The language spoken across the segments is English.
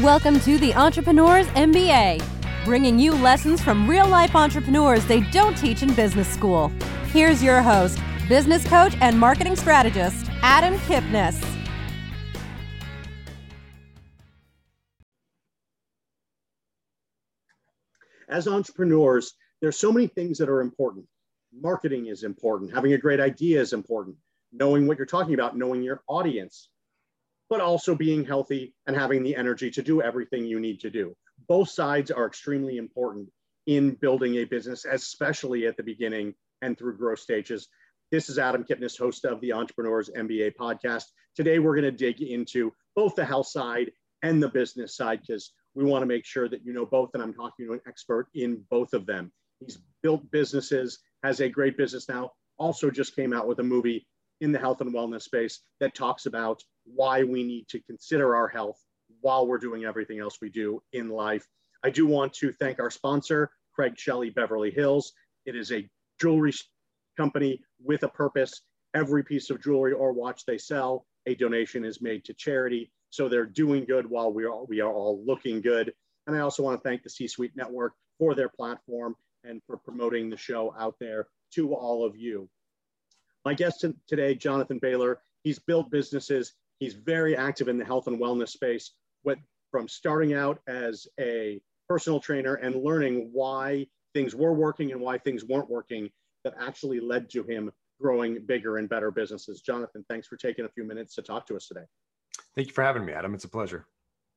Welcome to the Entrepreneurs MBA, bringing you lessons from real-life entrepreneurs they don't teach in business school. Here's your host, business coach and marketing strategist, Adam Kipnis. As entrepreneurs, there's so many things that are important. Marketing is important. Having a great idea is important. Knowing what you're talking about, knowing your audience, but also being healthy and having the energy to do everything you need to do. Both sides are extremely important in building a business, especially at the beginning and through growth stages. This is Adam Kipnis, host of the Entrepreneurs MBA podcast. Today, we're going to dig into both the health side and the business side because we want to make sure that you know both, and I'm talking to an expert in both of them. He's built businesses, has a great business now, also just came out with a movie in the health and wellness space that talks about why we need to consider our health while we're doing everything else we do in life. I do want to thank our sponsor, Craig Shelley Beverly Hills. It is a jewelry company with a purpose. Every piece of jewelry or watch they sell, a donation is made to charity. So they're doing good while we are all looking good. And I also want to thank the C-Suite Network for their platform and for promoting the show out there to all of you. My guest today, Jonathan Bailor, he's built businesses. He's very active in the health and wellness space, went from starting out as a personal trainer and learning why things were working and why things weren't working that actually led to him growing bigger and better businesses. Jonathan, thanks for taking a few minutes to talk to us today. Thank you for having me, Adam. It's a pleasure.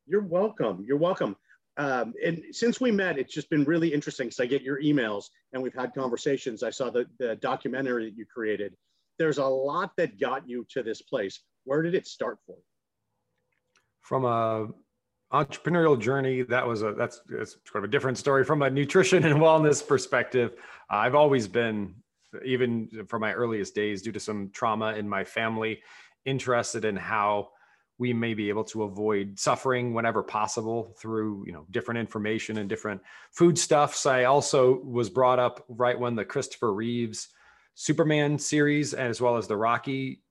You're welcome. You're welcome. And since we met, it's just been really interesting because I get your emails and we've had conversations. I saw the documentary that you created. There's a lot that got you to this place. Where did it start for you? From a entrepreneurial journey, that's sort of a different story. From a nutrition and wellness perspective, I've always been, even from my earliest days, due to some trauma in my family, interested in how we may be able to avoid suffering whenever possible through, different information and different foodstuffs. I also was brought up right when the Christopher Reeves Superman series, as well as the Rocky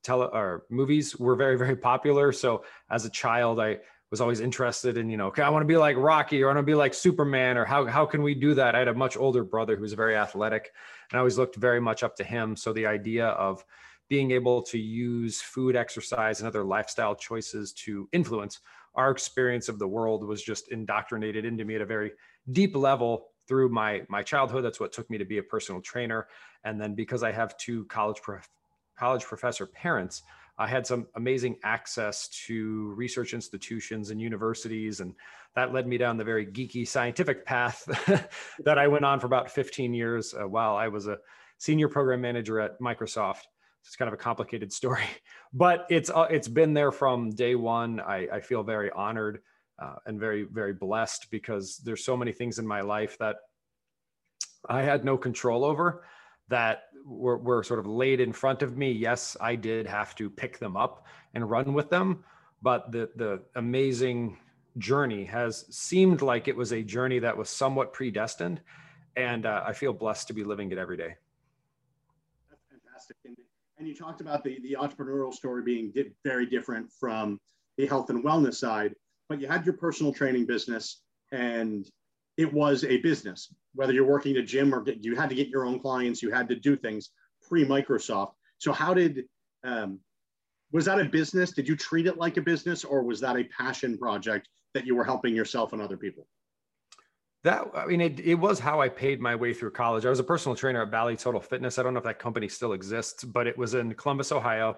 movies were very, very popular. So as a child, I was always interested in, okay, I want to be like Rocky, or I want to be like Superman, or how can we do that? I had a much older brother who was very athletic and I always looked very much up to him. So the idea of being able to use food, exercise, and other lifestyle choices to influence our experience of the world was just indoctrinated into me at a very deep level through my childhood. That's what took me to be a personal trainer. And then because I have two college professor parents, I had some amazing access to research institutions and universities. And that led me down the very geeky scientific path that I went on for about 15 years while I was a senior program manager at Microsoft. It's kind of a complicated story, but it's been there from day one. I feel very honored and very, very blessed because there's so many things in my life that I had no control over that were sort of laid in front of me. Yes, I did have to pick them up and run with them, but the amazing journey has seemed like it was a journey that was somewhat predestined, and I feel blessed to be living it every day. That's fantastic. And you talked about the entrepreneurial story being very different from the health and wellness side, but you had your personal training business and it was a business, whether you're working at a gym or you had to get your own clients, you had to do things pre-Microsoft. So how did, was that a business? Did you treat it like a business, or was that a passion project that you were helping yourself and other people? It was how I paid my way through college. I was a personal trainer at Bally Total Fitness. I don't know if that company still exists, but it was in Columbus, Ohio.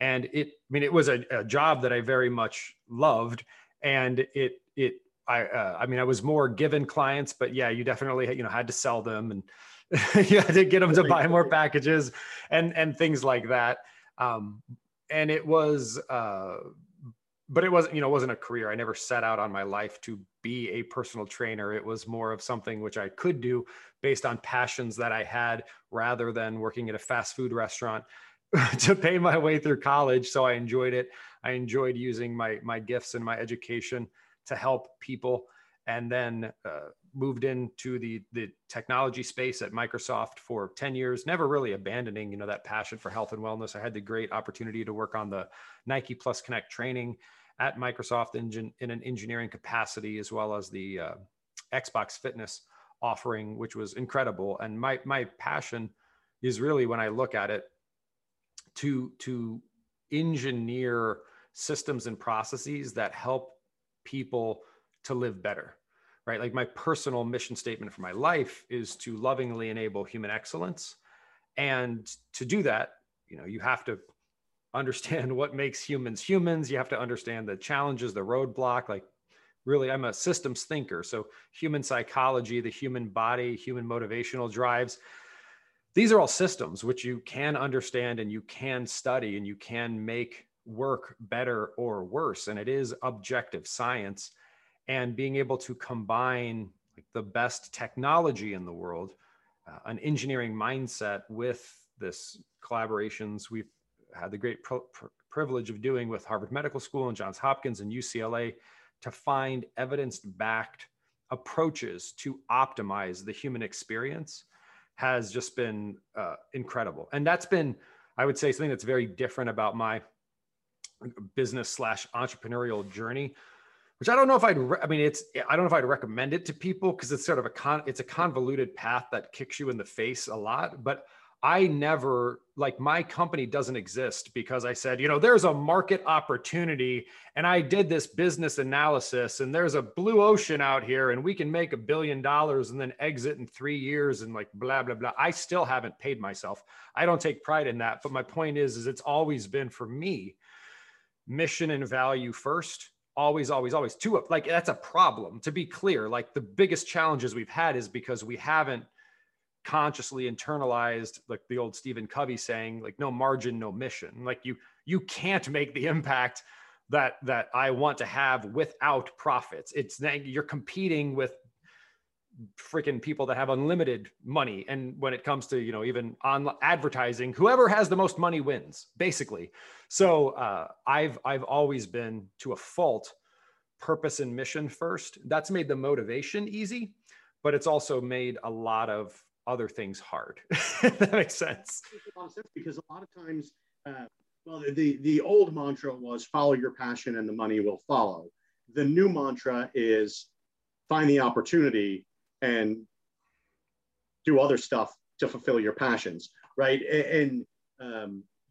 And it was a job that I very much loved. And I was more given clients, but yeah, you definitely, had to sell them and you had to get them to buy more packages and things like that. And it was, but it wasn't, it wasn't a career. I never set out on my life to be a personal trainer. It was more of something which I could do based on passions that I had, rather than working at a fast food restaurant to pay my way through college. So I enjoyed it. I enjoyed using my gifts and my education to help people, and then moved into the technology space at Microsoft for 10 years, never really abandoning, that passion for health and wellness. I had the great opportunity to work on the Nike Plus Connect training at Microsoft in an engineering capacity, as well as the Xbox Fitness offering, which was incredible. And my passion is really, when I look at it, to engineer systems and processes that help people to live better, right? Like, my personal mission statement for my life is to lovingly enable human excellence. And to do that, you know, you have to understand what makes humans humans. You have to understand the challenges, the roadblock. Like, really, I'm a systems thinker. So human psychology, the human body, human motivational drives, these are all systems which you can understand and you can study and you can make work better or worse. And it is objective science. And being able to combine, like, the best technology in the world, an engineering mindset, with this collaborations we've had the great privilege of doing with Harvard Medical School and Johns Hopkins and UCLA, to find evidence-backed approaches to optimize the human experience, has just been incredible. And that's been, I would say, something that's very different about my business / entrepreneurial journey, which I don't know if I'd, I don't know if I'd recommend it to people, because it's sort of it's a convoluted path that kicks you in the face a lot. But I never, like, my company doesn't exist because I said, you know, there's a market opportunity and I did this business analysis and there's a blue ocean out here and we can make $1 billion and then exit in 3 years and, like, blah, blah, blah. I still haven't paid myself. I don't take pride in that. But my point is it's always been, for me, mission and value first. Always, always, always. Like, that's a problem, to be clear. Like, the biggest challenges we've had is because we haven't consciously internalized, like, the old Stephen Covey saying, like, no margin, no mission. Like, you can't make the impact that I want to have without profits. It's that you're competing with freaking people that have unlimited money. And when it comes to, you know, even on advertising, whoever has the most money wins, basically. So I've always been, to a fault, purpose and mission first. That's made the motivation easy, but it's also made a lot of other things hard. That makes sense. That makes sense, because a lot of times, the old mantra was follow your passion and the money will follow. The new mantra is find the opportunity and do other stuff to fulfill your passions, right? And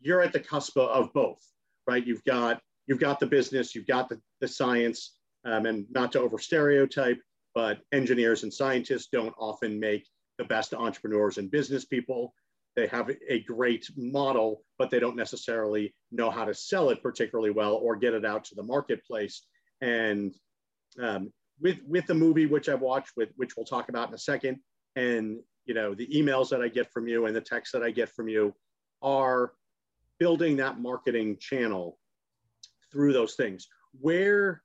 you're at the cusp of both, right? You've got the business, you've got the science, and not to over stereotype, but engineers and scientists don't often make the best entrepreneurs and business people. They have a great model, but they don't necessarily know how to sell it particularly well or get it out to the marketplace. And with the movie, which I've watched, which we'll talk about in a second, and, you know, the emails that I get from you and the texts that I get from you are building that marketing channel through those things. Where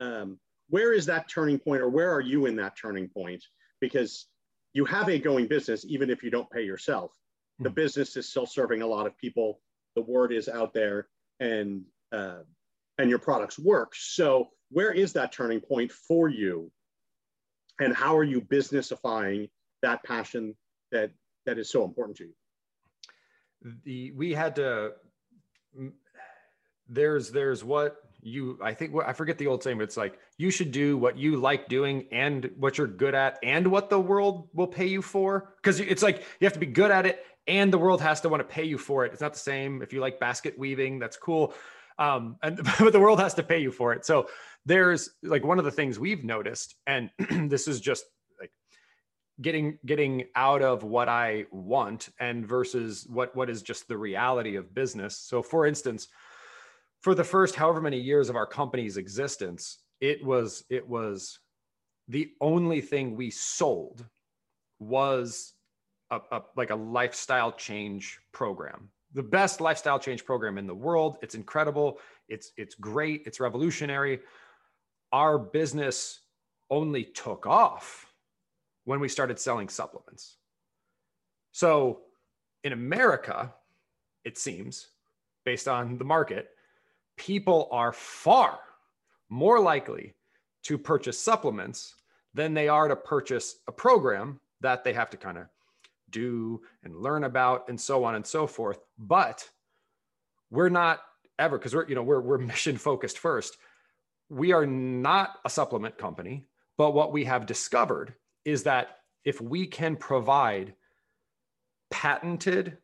is that turning point, or where are you in that turning point? Because you have a going business, even if you don't pay yourself. The business is still serving a lot of people. The word is out there, and your products work. So where is that turning point for you? And how are you businessifying that passion that is so important to you? There's what you, I think, I forget the old saying, but it's like, you should do what you like doing and what you're good at and what the world will pay you for. Cause it's like, you have to be good at it and the world has to want to pay you for it. It's not the same. If you like basket weaving, that's cool. But the world has to pay you for it. So there's, like, one of the things we've noticed, and this is just like getting out of what I want and versus what is just the reality of business. So, for instance, for the first however many years of our company's existence, it was the only thing we sold was a lifestyle change program, the best lifestyle change program in the world. It's incredible. It's great. It's revolutionary. Our business only took off when we started selling supplements. So in America, it seems, based on the market, people are far more likely to purchase supplements than they are to purchase a program that they have to kind of do and learn about and so on and so forth. But we're not ever, because we're mission focused first. we are not a supplement company, but what we have discovered is that if we can provide patented,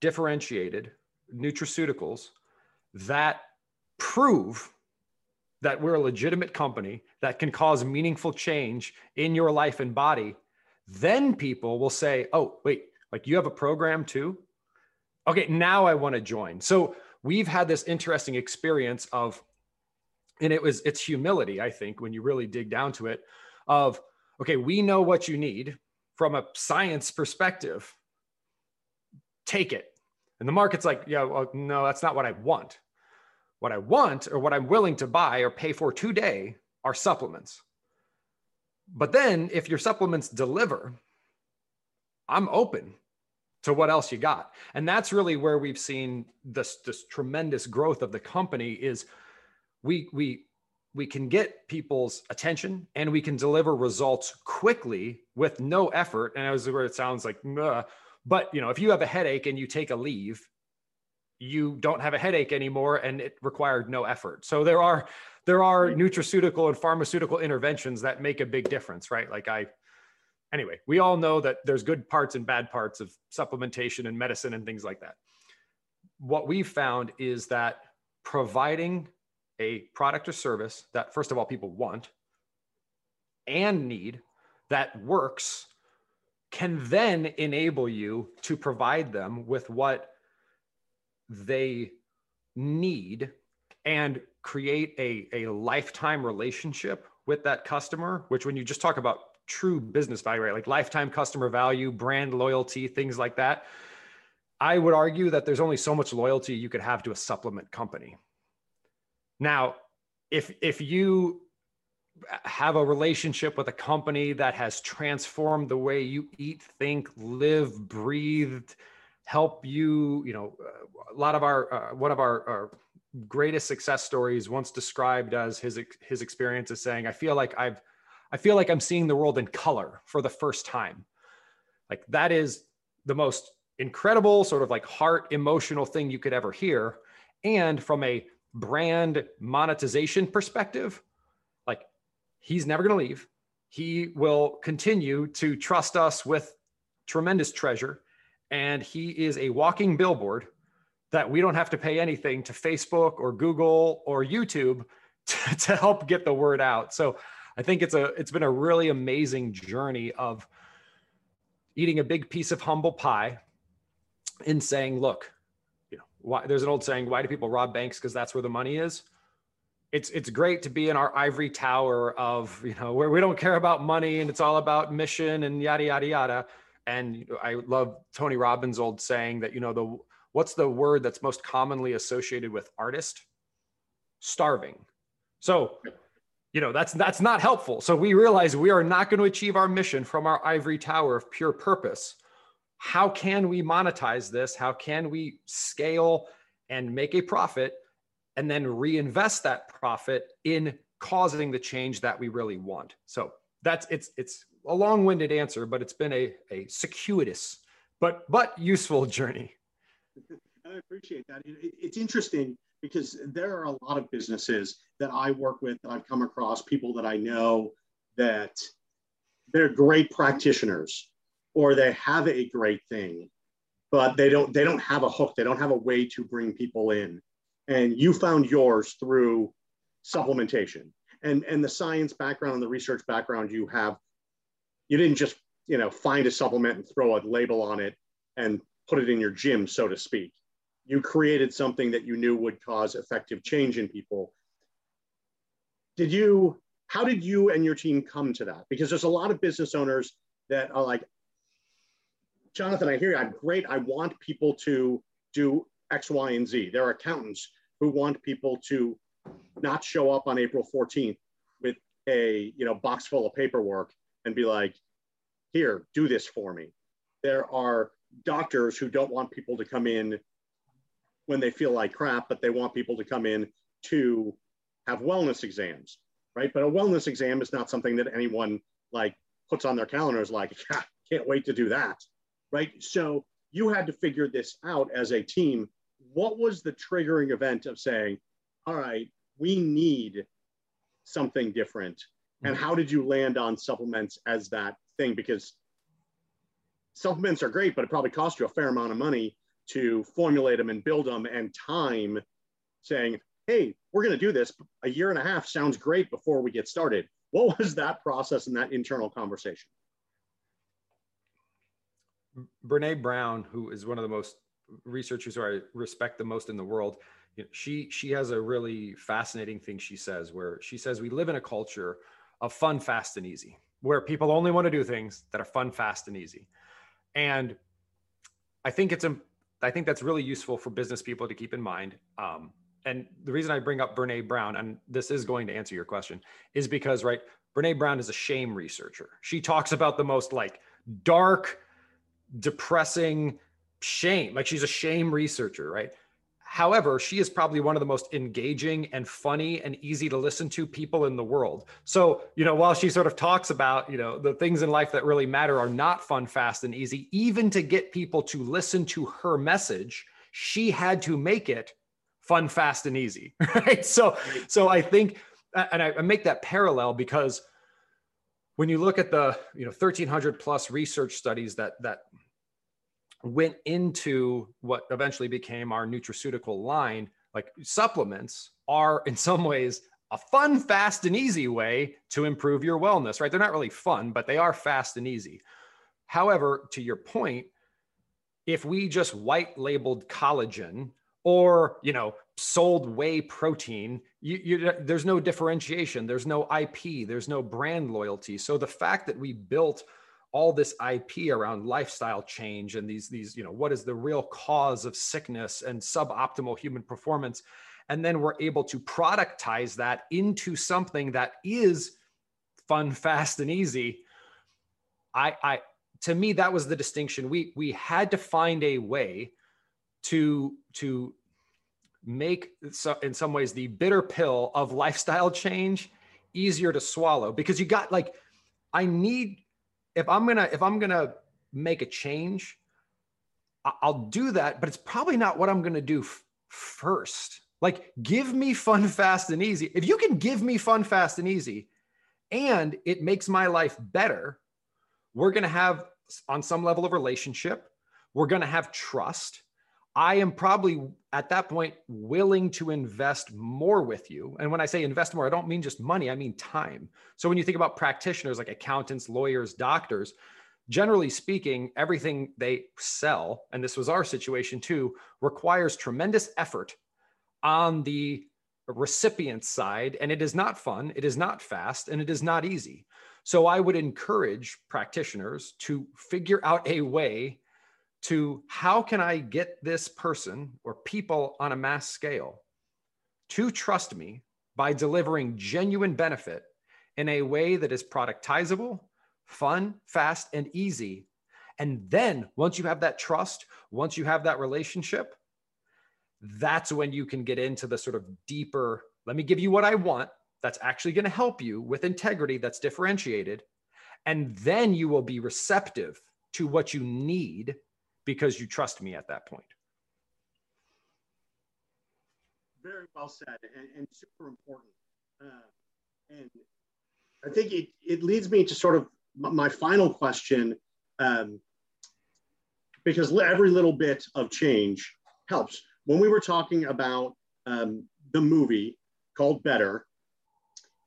differentiated nutraceuticals that prove that we're a legitimate company that can cause meaningful change in your life and body, then people will say, oh, wait, like you have a program too? Okay, now I want to join. So we've had this interesting experience of, and it's humility, I think, when you really dig down to it, of, okay, we know what you need from a science perspective, take it. And the market's like, yeah, well, no, that's not what I want. What I want or what I'm willing to buy or pay for today are supplements. But then if your supplements deliver, I'm open to what else you got. And that's really where we've seen this tremendous growth of the company is we can get people's attention and we can deliver results quickly with no effort. And that was where it sounds like, but you know, if you have a headache and you take a leave, you don't have a headache anymore, and it required no effort. So there are nutraceutical and pharmaceutical interventions that make a big difference, right? Anyway, we all know that there's good parts and bad parts of supplementation and medicine and things like that. What we've found is that providing a product or service that, first of all, people want and need that works can then enable you to provide them with what they need and create a lifetime relationship with that customer, which when you just talk about true business value, right? Like lifetime customer value, brand loyalty, things like that. I would argue that there's only so much loyalty you could have to a supplement company. Now, if you have a relationship with a company that has transformed the way you eat, think, live, breathe, help you, you know, a lot of one of our greatest success stories once described as his experience is saying, I feel like I'm seeing the world in color for the first time. Like that is the most incredible sort of like heart emotional thing you could ever hear. And from a brand monetization perspective, like he's never going to leave. He will continue to trust us with tremendous treasure. And he is a walking billboard that we don't have to pay anything to Facebook or Google or YouTube to help get the word out. So I think it's been a really amazing journey of eating a big piece of humble pie and saying, look, you know, there's an old saying, why do people rob banks? Because that's where the money is. It's great to be in our ivory tower of, you know, where we don't care about money and it's all about mission and yada, yada, yada. And I love Tony Robbins' old saying that, you know, what's the word that's most commonly associated with artist? Starving. So, you know, that's not helpful. So we realize we are not going to achieve our mission from our ivory tower of pure purpose. How can we monetize this? How can we scale and make a profit and then reinvest that profit in causing the change that we really want? So it's a long-winded answer, but it's been a circuitous but useful journey. I appreciate that. It's interesting because there are a lot of businesses that I work with, that I've come across, people that I know that they're great practitioners or they have a great thing, but they don't have a hook. They don't have a way to bring people in. And you found yours through supplementation and the science background and the research background you have. You didn't just, you know, find a supplement and throw a label on it and put it in your gym, so to speak. You created something that you knew would cause effective change in people. How did you and your team come to that? Because there's a lot of business owners that are like, Jonathan, I hear you, I'm great. I want people to do X, Y, and Z. There are accountants who want people to not show up on April 14th with a, you know, box full of paperwork and be like, here, do this for me. There are doctors who don't want people to come in when they feel like crap, but they want people to come in to have wellness exams, right? But a wellness exam is not something that anyone like puts on their calendars like, can't wait to do that, right? So you had to figure this out as a team. What was the triggering event of saying, all right, we need something different? And how did you land on supplements as that thing? Because supplements are great, but it probably cost you a fair amount of money to formulate them and build them, and time saying, hey, we're going to do this. A year and a half sounds great before we get started. What was that process and that internal conversation? Brene Brown, who is one of the most researchers who I respect the most in the world, she has a really fascinating thing she says, where she says we live in a culture of fun, fast, and easy, where people only want to do things that are fun, fast, and easy. And I think that's really useful for business people to keep in mind. And the reason I bring up Brene Brown, and this is going to answer your question, is because, right, Brene Brown is a shame researcher. She talks about the most like dark, depressing shame. Like, she's a shame researcher, right? However, she is probably one of the most engaging and funny and easy to listen to people in the world. So, while she sort of talks about, the things in life that really matter are not fun, fast, and easy, even to get people to listen to her message, she had to make it fun, fast, and easy, right? So I think, and I make that parallel because when you look at the, 1,300 plus research studies that went into what eventually became our nutraceutical line, like supplements are in some ways a fun, fast, and easy way to improve your wellness, right? They're not really fun, but they are fast and easy. However, to your point, if we just white labeled collagen or, sold whey protein, there's no differentiation, there's no IP, there's no brand loyalty. So the fact that we built all this IP around lifestyle change and these, what is the real cause of sickness and suboptimal human performance? And then we're able to productize that into something that is fun, fast, and easy. To me, that was the distinction. We had to find a way to make, in some ways, the bitter pill of lifestyle change easier to swallow, because you got like, I need, if I'm gonna make a change, I'll do that, but it's probably not what I'm gonna do first. Like, give me fun, fast, and easy. If you can give me fun, fast, and easy, and it makes my life better, we're gonna have, on some level, of relationship. We're gonna have trust. I am probably at that point willing to invest more with you. And when I say invest more, I don't mean just money, I mean time. So when you think about practitioners like accountants, lawyers, doctors, generally speaking, everything they sell, and this was our situation too, requires tremendous effort on the recipient side. And it is not fun, it is not fast, and it is not easy. So I would encourage practitioners to figure out a way to, how can I get this person or people on a mass scale to trust me by delivering genuine benefit in a way that is productizable, fun, fast, and easy. And then once you have that trust, once you have that relationship, that's when you can get into the sort of deeper, let me give you what I want, that's actually going to help you with integrity, that's differentiated. And then you will be receptive to what you need, because you trust me at that point. Very well said, and super important. And I think it leads me to sort of my final question, because every little bit of change helps. When we were talking about the movie called Better,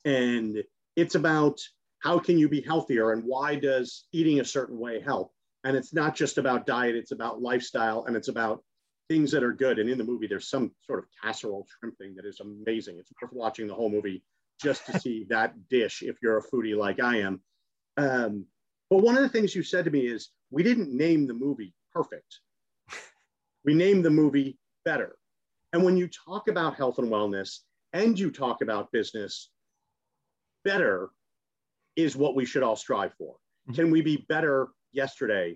and it's about how can you be healthier and why does eating a certain way help? And it's not just about diet, it's about lifestyle, and it's about things that are good. And in the movie, there's some sort of casserole shrimp thing that is amazing. It's worth watching the whole movie just to see that dish if you're a foodie like I am. But one of the things you said to me is, we didn't name the movie Perfect. We named the movie Better. And when you talk about health and wellness, and you talk about business, better is what we should all strive for. Can we be better yesterday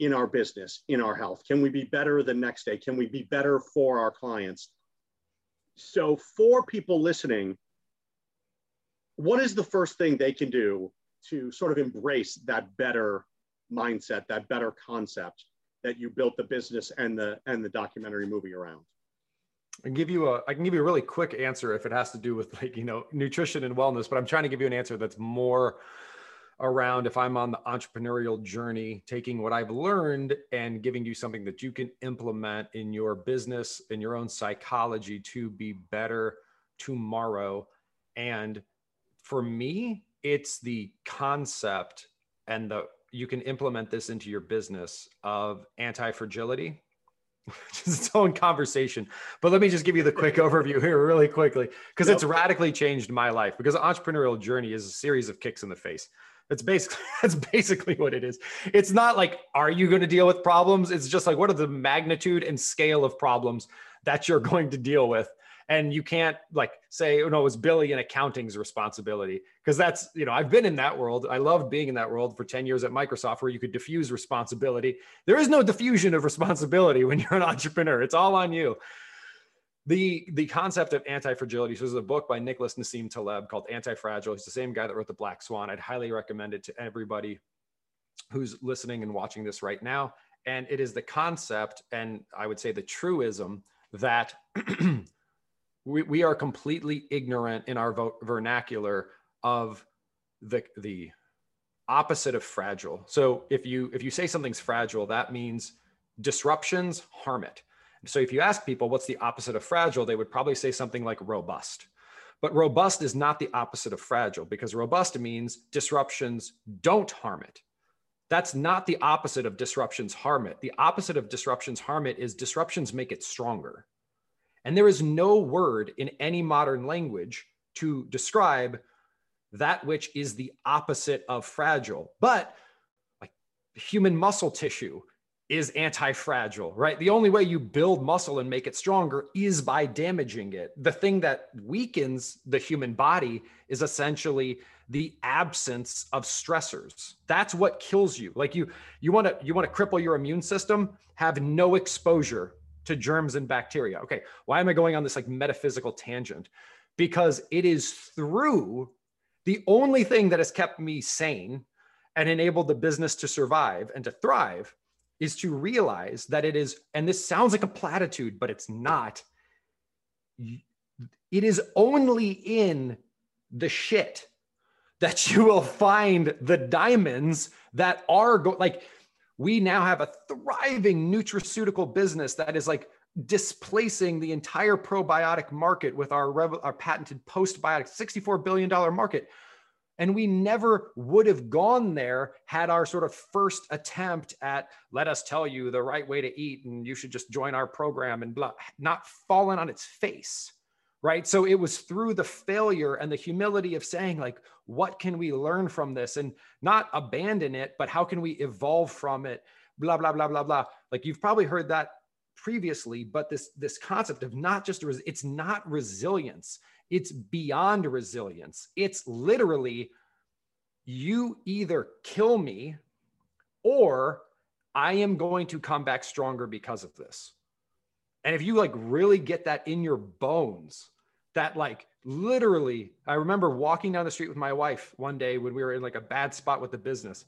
in our business, in our health? Can we be better the next day? Can we be better for our clients? So for people listening, what is the first thing they can do to sort of embrace that better mindset, that better concept that you built the business and the documentary movie around? I can give you a really quick answer if it has to do with nutrition and wellness, but I'm trying to give you an answer that's more around if I'm on the entrepreneurial journey, taking what I've learned and giving you something that you can implement in your business, in your own psychology to be better tomorrow. And for me, it's the concept and you can implement this into your business of anti-fragility, which is its own conversation. But let me just give you the quick overview here really quickly, because it's radically changed my life, because the entrepreneurial journey is a series of kicks in the face. That's basically what it is. It's not like, are you going to deal with problems? It's just like, what are the magnitude and scale of problems that you're going to deal with? And you can't say, oh no, it was Billy and accounting's responsibility. Because that's, I've been in that world. I loved being in that world for 10 years at Microsoft, where you could diffuse responsibility. There is no diffusion of responsibility when you're an entrepreneur. It's all on you. The concept of anti-fragility. So there's a book by Nicholas Nassim Taleb called Anti-Fragile. He's the same guy that wrote The Black Swan. I'd highly recommend it to everybody who's listening and watching this right now. And it is the concept, and I would say the truism, that we are completely ignorant in our vernacular of the opposite of fragile. So if you say something's fragile, that means disruptions harm it. So if you ask people, what's the opposite of fragile? They would probably say something like robust. But robust is not the opposite of fragile, because robust means disruptions don't harm it. That's not the opposite of disruptions harm it. The opposite of disruptions harm it is disruptions make it stronger. And there is no word in any modern language to describe that which is the opposite of fragile. But human muscle tissue is anti-fragile, right? The only way you build muscle and make it stronger is by damaging it. The thing that weakens the human body is essentially the absence of stressors. That's what kills you. You want to cripple your immune system, have no exposure to germs and bacteria. Okay, why am I going on this metaphysical tangent? Because it is through the only thing that has kept me sane and enabled the business to survive and to thrive is to realize that it is, and this sounds like a platitude, but it's not. It is only in the shit that you will find the diamonds that are we now have a thriving nutraceutical business that is displacing the entire probiotic market with our patented postbiotic $64 billion market. And we never would have gone there had our sort of first attempt at, let us tell you the right way to eat and you should just join our program and blah, not fallen on its face, right? So it was through the failure and the humility of saying what can we learn from this and not abandon it, but how can we evolve from it? Blah, blah, blah, blah, blah. You've probably heard that previously, but this concept of not just, it's not resilience. It's beyond resilience. It's literally, you either kill me or I am going to come back stronger because of this. And if you really get that in your bones, that literally, I remember walking down the street with my wife one day when we were in a bad spot with the business.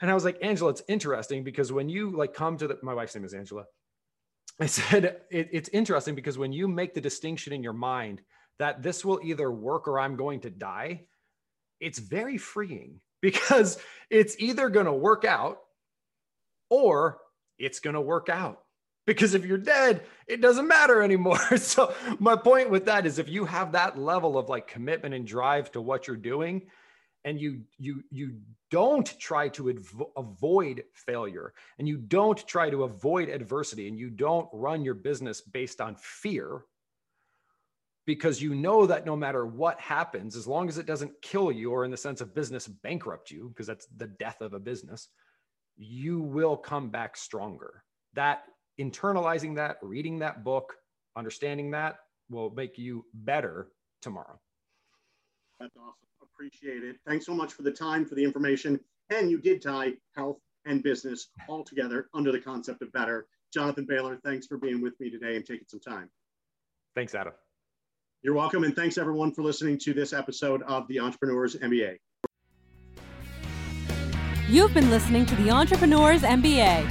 And I was like, Angela, it's interesting because when you come to my wife's name is Angela. I said, it's interesting because when you make the distinction in your mind that this will either work or I'm going to die, it's very freeing because it's either going to work out or it's going to work out. Because if you're dead, it doesn't matter anymore. So my point with that is if you have that level of commitment and drive to what you're doing, and you don't try to avoid failure, and you don't try to avoid adversity, and you don't run your business based on fear, because you know that no matter what happens, as long as it doesn't kill you or in the sense of business bankrupt you, because that's the death of a business, you will come back stronger. That internalizing that, reading that book, understanding that will make you better tomorrow. That's awesome. Appreciate it. Thanks so much for the time, for the information. And you did tie health and business all together under the concept of better. Jonathan Bailor, thanks for being with me today and taking some time. Thanks, Adam. You're welcome. And thanks everyone for listening to this episode of the Entrepreneurs MBA. You've been listening to the Entrepreneurs MBA.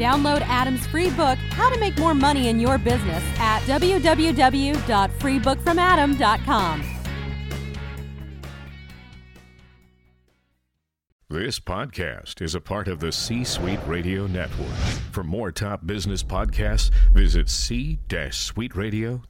Download Adam's free book, How to Make More Money in Your Business, at www.freebookfromadam.com. This podcast is a part of the C-Suite Radio Network. For more top business podcasts, visit c-suiteradio.com.